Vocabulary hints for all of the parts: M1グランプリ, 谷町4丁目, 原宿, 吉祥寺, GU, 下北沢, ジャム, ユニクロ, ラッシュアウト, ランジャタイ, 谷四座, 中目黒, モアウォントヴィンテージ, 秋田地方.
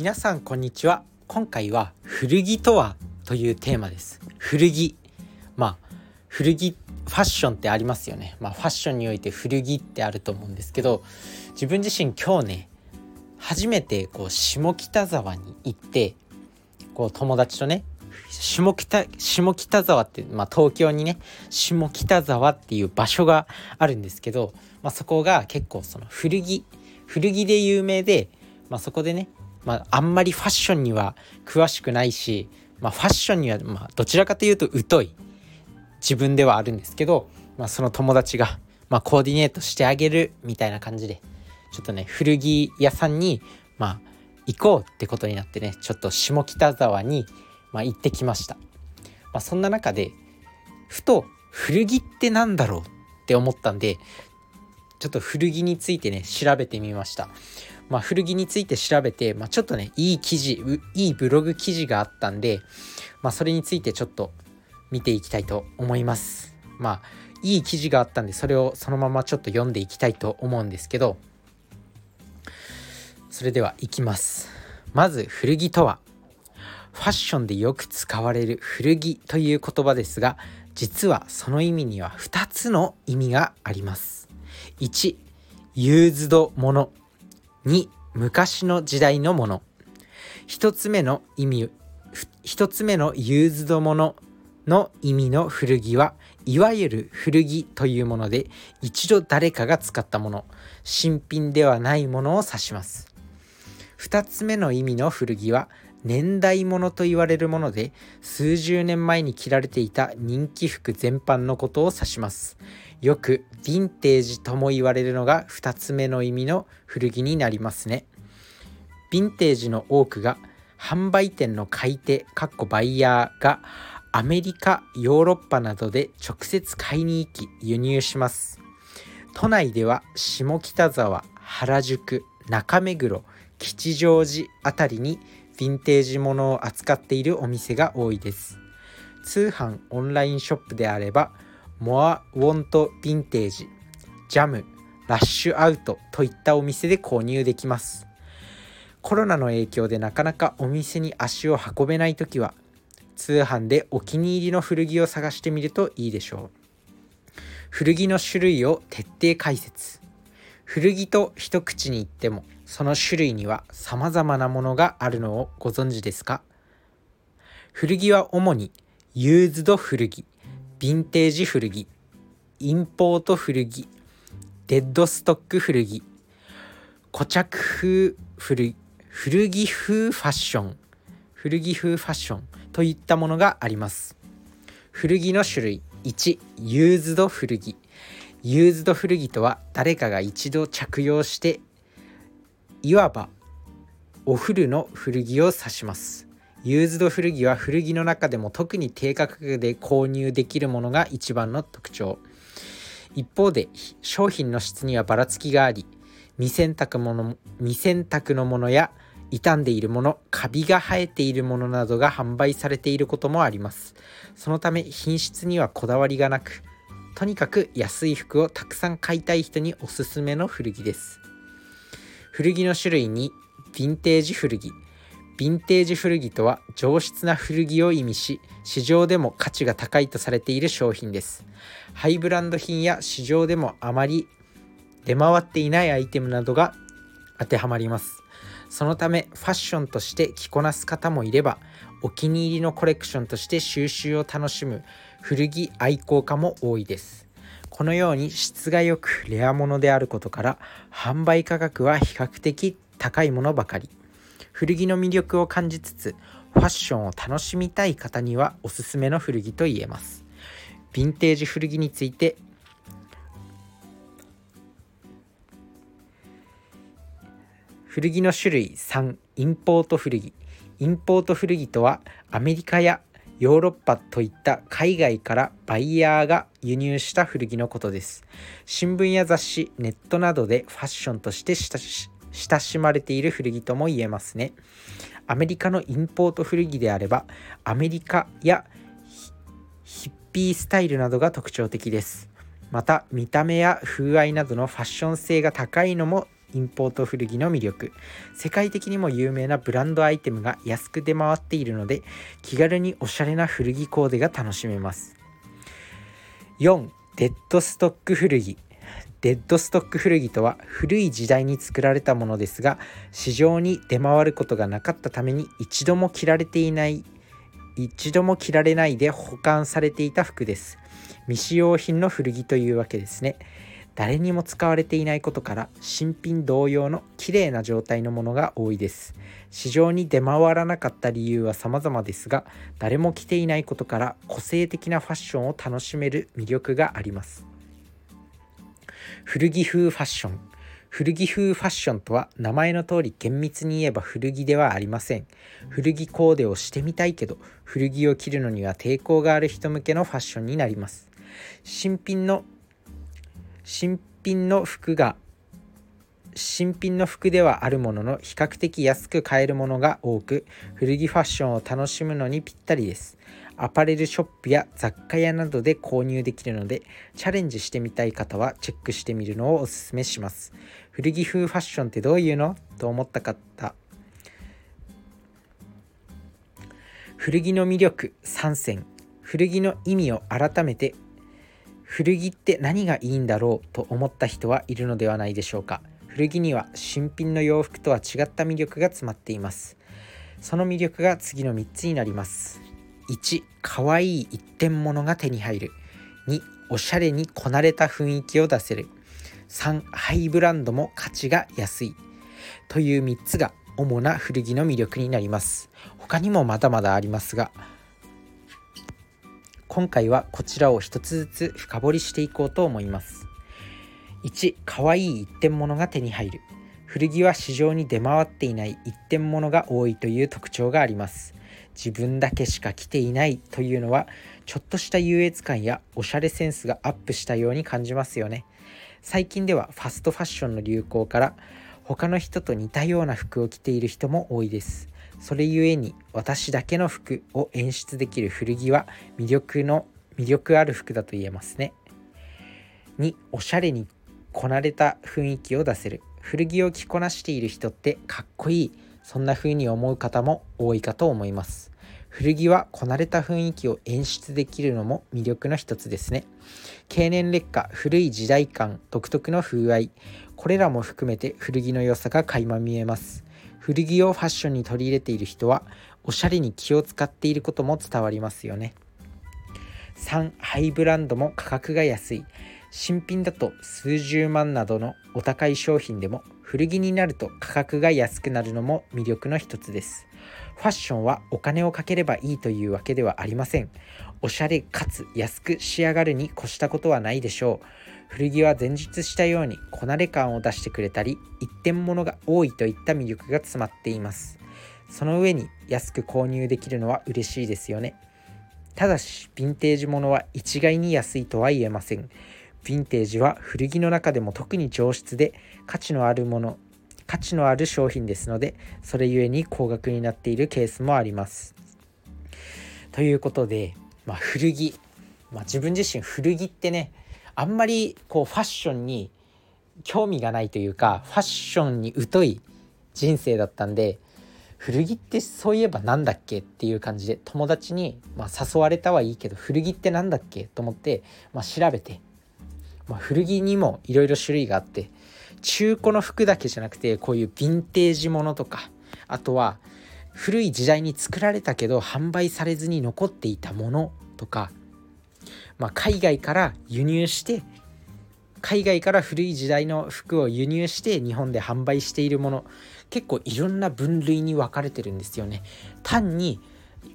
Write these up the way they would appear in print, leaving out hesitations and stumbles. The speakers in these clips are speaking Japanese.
皆さんこんにちは。今回は古着とはというテーマです。古着、古着ファッションってありますよね。ファッションにおいて古着ってあると思うんですけど、自分自身今日ね、初めて下北沢に行って、友達とね、下北沢って、東京にね下北沢っていう場所があるんですけど、そこが結構その古着で有名で、そこでね、あんまりファッションには詳しくないし、ファッションにはどちらかというと疎い自分ではあるんですけど、その友達が、コーディネートしてあげるみたいな感じで、ちょっとね古着屋さんに、行こうってことになってね、ちょっと下北沢に、行ってきました。そんな中でふと古着ってなんだろうって思ったんで、ちょっと古着についてね調べてみました。古着について調べて、ちょっとねいいブログ記事があったんで、それについてちょっと見ていきたいと思います。いい記事があったんで、それをそのままちょっと読んでいきたいと思うんですけど、それではいきます。まず古着とは、ファッションでよく使われる古着という言葉ですが、実はその意味には2つの意味があります。1、ユーズドもの。2、昔の時代のもの。1つ目のユーズドものの意味の古着は、いわゆる古着というもので、一度誰かが使ったもの、新品ではないものを指します。2つ目の意味の古着は、年代物と言われるもので、数十年前に着られていた人気服全般のことを指します。よくヴィンテージとも言われるのが2つ目の意味の古着になりますね。ヴィンテージの多くが、販売店の買い手（バイヤー）がアメリカ、ヨーロッパなどで直接買いに行き輸入します。都内では下北沢、原宿、中目黒、吉祥寺あたりにヴィンテージものを扱っているお店が多いです。通販オンラインショップであれば、モアウォントヴィンテージ、ジャム、ラッシュアウトといったお店で購入できます。コロナの影響でなかなかお店に足を運べないときは、通販でお気に入りの古着を探してみるといいでしょう。古着の種類を徹底解説。古着と一口に言っても、その種類には様々なものがあるのをご存知ですか？古着は主にユーズド古着、ヴィンテージ古着、インポート古着、デッドストック古着、古着風古着風ファッション、古着風ファッションといったものがあります。古着の種類。1、ユーズド古着。ユーズド古着とは、誰かが一度着用していわばお古の古着を指します。ユーズド古着は古着の中でも特に低価格で購入できるものが一番の特徴。一方で商品の質にはばらつきがあり、未洗濯のものや傷んでいるもの、カビが生えているものなどが販売されていることもあります。そのため品質にはこだわりがなく、とにかく安い服をたくさん買いたい人におすすめの古着です。古着の種類に、ヴィンテージ古着。ヴィンテージ古着とは、上質な古着を意味し、市場でも価値が高いとされている商品です。ハイブランド品や市場でもあまり出回っていないアイテムなどが当てはまります。そのため、ファッションとして着こなす方もいれば、お気に入りのコレクションとして収集を楽しむ古着愛好家も多いです。このように質が良くレアものであることから、販売価格は比較的高いものばかり。古着の魅力を感じつつ、ファッションを楽しみたい方にはおすすめの古着と言えます。ヴィンテージ古着について、古着の種類3、インポート古着。インポート古着とは、アメリカやヨーロッパといった海外からバイヤーが輸入した古着のことです。新聞や雑誌、ネットなどでファッションとして親しまれている古着とも言えますね。アメリカのインポート古着であれば、アメリカやヒッピースタイルなどが特徴的です。また、見た目や風合いなどのファッション性が高いのもインポート古着の魅力。世界的にも有名なブランドアイテムが安く出回っているので、気軽におしゃれな古着コーデが楽しめます。4. デッドストック古着。デッドストック古着とは、古い時代に作られたものですが、市場に出回ることがなかったために一度も着られないで保管されていた服です。未使用品の古着というわけですね。誰にも使われていないことから、新品同様の綺麗な状態のものが多いです。市場に出回らなかった理由は様々ですが、誰も着ていないことから個性的なファッションを楽しめる魅力があります。古着風ファッション。古着風ファッションとは、名前の通り厳密に言えば古着ではありません。古着コーデをしてみたいけど、古着を着るのには抵抗がある人向けのファッションになります。新品の服ではあるものの、比較的安く買えるものが多く、古着ファッションを楽しむのにぴったりです。アパレルショップや雑貨屋などで購入できるので、チャレンジしてみたい方はチェックしてみるのをおすすめします。古着風ファッションってどういうの？と思った方、古着の魅力3選。古着の意味を改めて、古着って何がいいんだろうと思った人はいるのではないでしょうか。古着には新品の洋服とは違った魅力が詰まっています。その魅力が次の3つになります。1. かわいい一点物が手に入る。 2. おしゃれにこなれた雰囲気を出せる。 3. ハイブランドも価値が安い。という3つが主な古着の魅力になります。他にもまだまだありますが、今回はこちらを一つずつ深掘りしていこうと思います。 1. かわいい一点物が手に入る。古着は市場に出回っていない一点物が多いという特徴があります。自分だけしか着ていないというのは、ちょっとした優越感やおしゃれセンスがアップしたように感じますよね。最近ではファストファッションの流行から、他の人と似たような服を着ている人も多いです。それゆえに、私だけの服を演出できる古着は魅力ある服だと言えますね。2. おしゃれにこなれた雰囲気を出せる。古着を着こなしている人ってかっこいい、そんな風に思う方も多いかと思います。古着はこなれた雰囲気を演出できるのも魅力の一つですね。経年劣化、古い時代感、独特の風合い、これらも含めて古着の良さが垣間見えます。古着をファッションに取り入れている人は、おしゃれに気を使っていることも伝わりますよね。3. ハイブランドも価格が安い。新品だと数十万などのお高い商品でも、古着になると価格が安くなるのも魅力の一つです。ファッションはお金をかければいいというわけではありません。おしゃれかつ安く仕上がるに越したことはないでしょう。古着は前述したようにこなれ感を出してくれたり、一点物が多いといった魅力が詰まっています。その上に安く購入できるのは嬉しいですよね。ただし、ヴィンテージものは一概に安いとは言えません。ヴィンテージは古着の中でも特に上質で価値のある商品ですので、それゆえに高額になっているケースもあります。ということで、古着、自分自身古着ってね、あんまりこうファッションに興味がないというか、ファッションに疎い人生だったんで、古着ってそういえばなんだっけっていう感じで、友達に誘われたはいいけど、古着ってなんだっけと思って調べて、古着にもいろいろ種類があって、中古の服だけじゃなくて、こういうヴィンテージものとか、あとは古い時代に作られたけど販売されずに残っていたものとか、海外から輸入して、海外から古い時代の服を輸入して日本で販売しているもの、結構いろんな分類に分かれてるんですよね。単に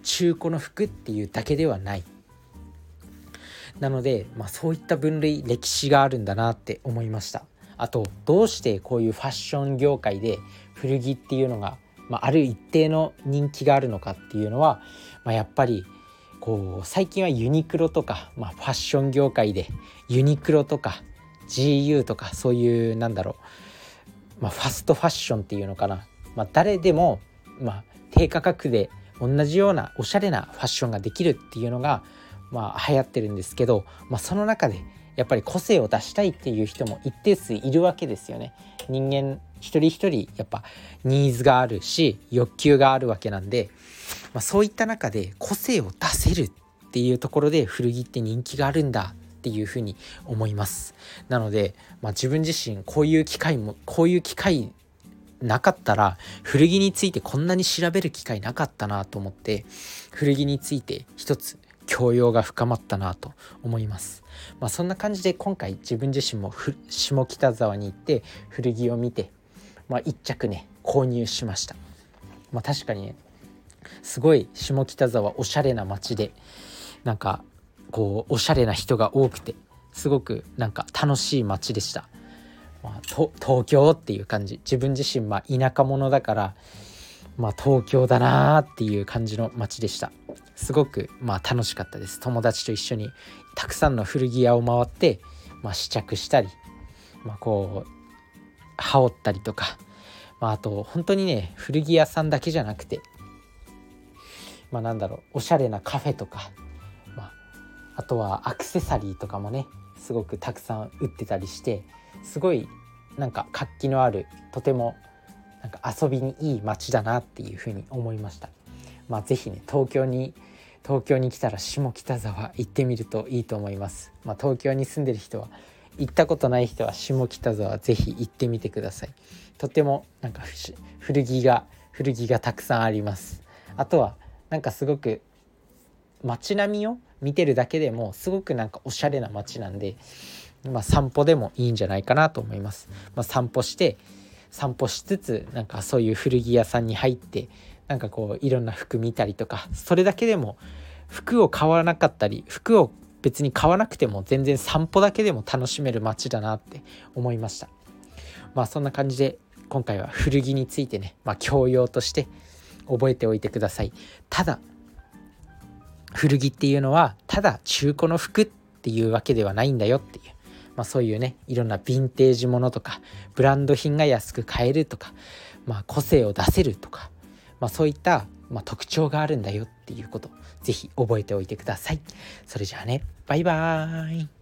中古の服っていうだけではない。なので、そういった分類、歴史があるんだなって思いました。あと、どうしてこういうファッション業界で古着っていうのが、ある一定の人気があるのかっていうのは、やっぱりこう最近はユニクロとか、ファッション業界でユニクロとか GU とか、そういうファストファッションっていうのかな、誰でも低価格で同じようなおしゃれなファッションができるっていうのが流行ってるんですけど、その中でやっぱり個性を出したいっていう人も一定数いるわけですよね。人間一人一人やっぱニーズがあるし欲求があるわけなんで、そういった中で個性を出せるっていうところで古着って人気があるんだっていうふうに思います。なので、自分自身こういう機会なかったら古着についてこんなに調べる機会なかったなと思って、古着について一つ教養が深まったなと思います。そんな感じで今回自分自身も下北沢に行って古着を見て、1着ね購入しました。確かにね、すごい下北沢おしゃれな街で、なんかこうおしゃれな人が多くて、すごくなんか楽しい街でした。東京っていう感じ、自分自身田舎者だから、東京だなっていう感じの街でした。すごく楽しかったです。友達と一緒にたくさんの古着屋を回って、試着したり、こう羽織ったりとか、あと本当にね、古着屋さんだけじゃなくて、おしゃれなカフェとか、あとはアクセサリーとかもねすごくたくさん売ってたりして、すごいなんか活気のある、とてもなんか遊びにいい街だなっていうふうに思いました。ぜひね、東京に来たら下北沢行ってみるといいと思います。東京に住んでる人は、行ったことない人は下北沢ぜひ行ってみてください。とてもなんか古着がたくさんあります。あとはなんかすごく街並みを見てるだけでもすごくなんかおしゃれな街なんで、散歩でもいいんじゃないかなと思います。散歩しつつなんかそういう古着屋さんに入って、なんかこういろんな服見たりとか、それだけでも服を買わなかったり、服を別に買わなくても全然散歩だけでも楽しめる街だなって思いました。そんな感じで今回は古着についてね、教養として覚えておいてください。ただ古着っていうのはただ中古の服っていうわけではないんだよっていう、そういうね、いろんなヴィンテージものとかブランド品が安く買えるとか、個性を出せるとか、そういった、特徴があるんだよっていうこと、ぜひ覚えておいてください。それじゃあね、バイバーイ。